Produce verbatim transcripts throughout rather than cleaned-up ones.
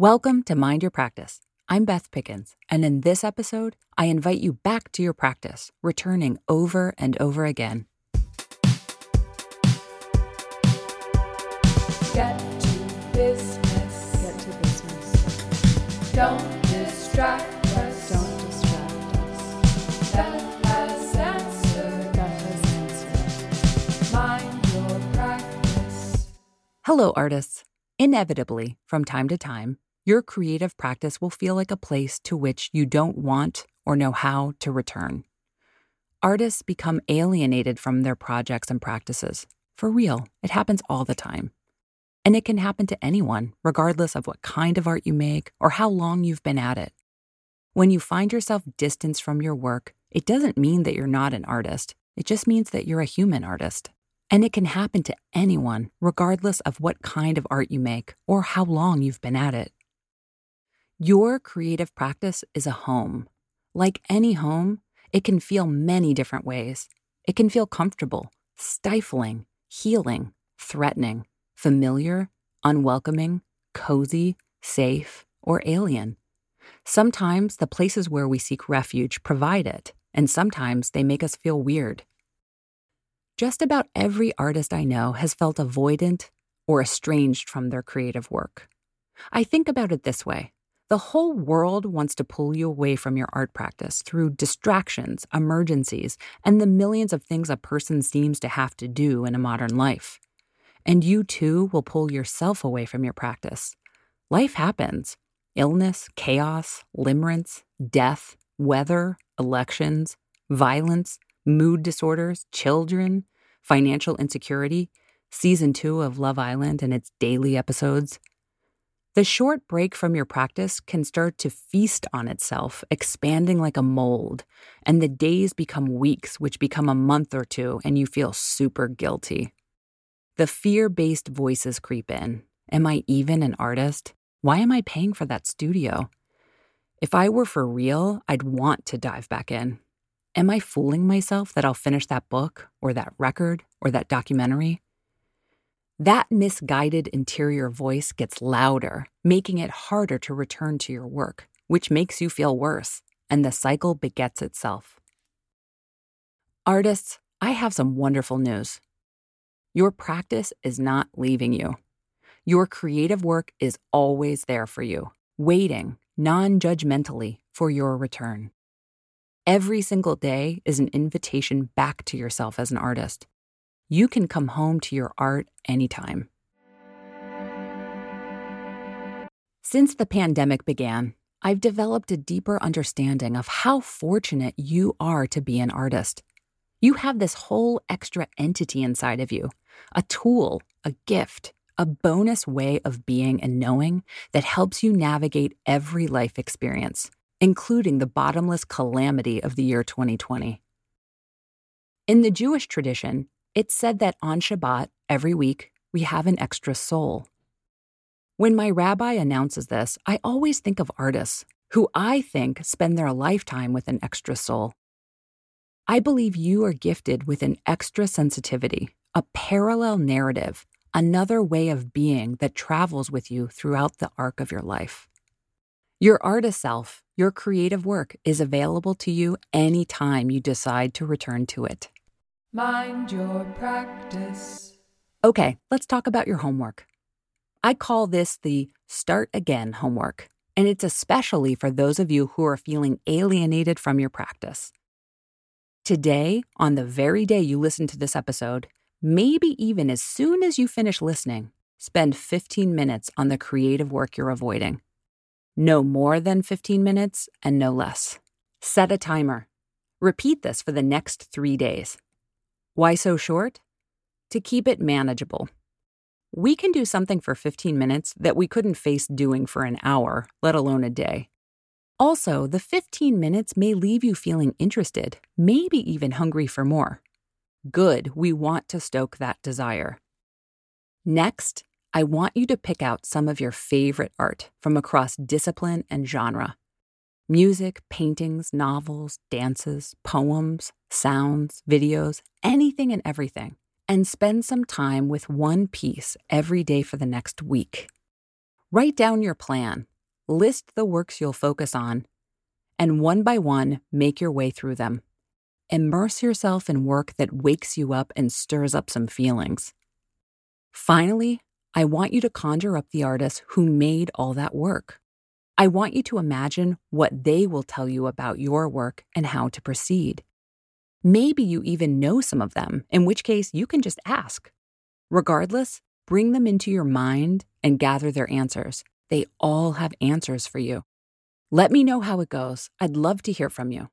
Welcome to Mind Your Practice. I'm Beth Pickens, and in this episode, I invite you back to your practice, returning over and over again. Get to business. Get to business. Don't distract us. Don't distract us. Beth has answered. Beth has answered. Mind your practice. Hello, artists. Inevitably, from time to time, your creative practice will feel like a place to which you don't want or know how to return. Artists become alienated from their projects and practices. For real, it happens all the time. And it can happen to anyone, regardless of what kind of art you make or how long you've been at it. When you find yourself distanced from your work, it doesn't mean that you're not an artist. It just means that you're a human artist. And it can happen to anyone, regardless of what kind of art you make or how long you've been at it. Your creative practice is a home. Like any home, it can feel many different ways. It can feel comfortable, stifling, healing, threatening, familiar, unwelcoming, cozy, safe, or alien. Sometimes the places where we seek refuge provide it, and sometimes they make us feel weird. Just about every artist I know has felt avoidant or estranged from their creative work. I think about it this way. The whole world wants to pull you away from your art practice through distractions, emergencies, and the millions of things a person seems to have to do in a modern life. And you too will pull yourself away from your practice. Life happens. Illness, chaos, limerence, death, weather, elections, violence, mood disorders, children, financial insecurity, season two of Love Island and its daily episodes. The short break from your practice can start to feast on itself, expanding like a mold, and the days become weeks, which become a month or two, and you feel super guilty. The fear-based voices creep in. Am I even an artist? Why am I paying for that studio? If I were for real, I'd want to dive back in. Am I fooling myself that I'll finish that book or that record or that documentary? That misguided interior voice gets louder, making it harder to return to your work, which makes you feel worse, and the cycle begets itself. Artists, I have some wonderful news. Your practice is not leaving you. Your creative work is always there for you, waiting non-judgmentally for your return. Every single day is an invitation back to yourself as an artist. You can come home to your art anytime. Since the pandemic began, I've developed a deeper understanding of how fortunate you are to be an artist. You have this whole extra entity inside of you, a tool, a gift, a bonus way of being and knowing that helps you navigate every life experience, including the bottomless calamity of the year twenty twenty. In the Jewish tradition, it's said that on Shabbat, every week, we have an extra soul. When my rabbi announces this, I always think of artists, who I think spend their lifetime with an extra soul. I believe you are gifted with an extra sensitivity, a parallel narrative, another way of being that travels with you throughout the arc of your life. Your artist self, your creative work, is available to you anytime you decide to return to it. Mind your practice. Okay, let's talk about your homework. I call this the start again homework, and it's especially for those of you who are feeling alienated from your practice. Today, on the very day you listen to this episode, maybe even as soon as you finish listening, spend fifteen minutes on the creative work you're avoiding. No more than fifteen minutes and no less. Set a timer. Repeat this for the next three days. Why so short? To keep it manageable. We can do something for fifteen minutes that we couldn't face doing for an hour, let alone a day. Also, the fifteen minutes may leave you feeling interested, maybe even hungry for more. Good, we want to stoke that desire. Next, I want you to pick out some of your favorite art from across discipline and genre. Music, paintings, novels, dances, poems, sounds, videos, anything and everything, and spend some time with one piece every day for the next week. Write down your plan, list the works you'll focus on, and one by one, make your way through them. Immerse yourself in work that wakes you up and stirs up some feelings. Finally, I want you to conjure up the artist who made all that work. I want you to imagine what they will tell you about your work and how to proceed. Maybe you even know some of them, in which case you can just ask. Regardless, bring them into your mind and gather their answers. They all have answers for you. Let me know how it goes. I'd love to hear from you.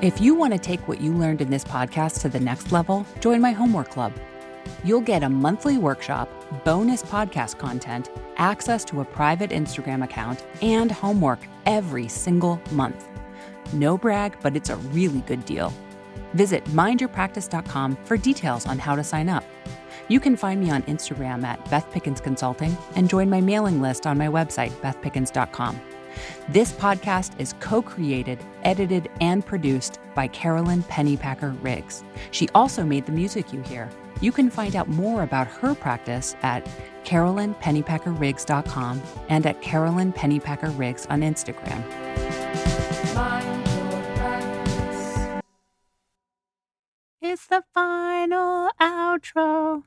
If you want to take what you learned in this podcast to the next level, join my homework club. You'll get a monthly workshop, bonus podcast content, access to a private Instagram account, and homework every single month. No brag, but it's a really good deal. Visit mind your practice dot com for details on how to sign up. You can find me on Instagram at Beth Pickens Consulting and join my mailing list on my website, beth pickens dot com. This podcast is co-created, edited, and produced by Carolyn Pennypacker Riggs. She also made the music you hear. You can find out more about her practice at carolyn pennypacker riggs dot com and at Carolyn Pennypacker Riggs on Instagram. It's the final outro.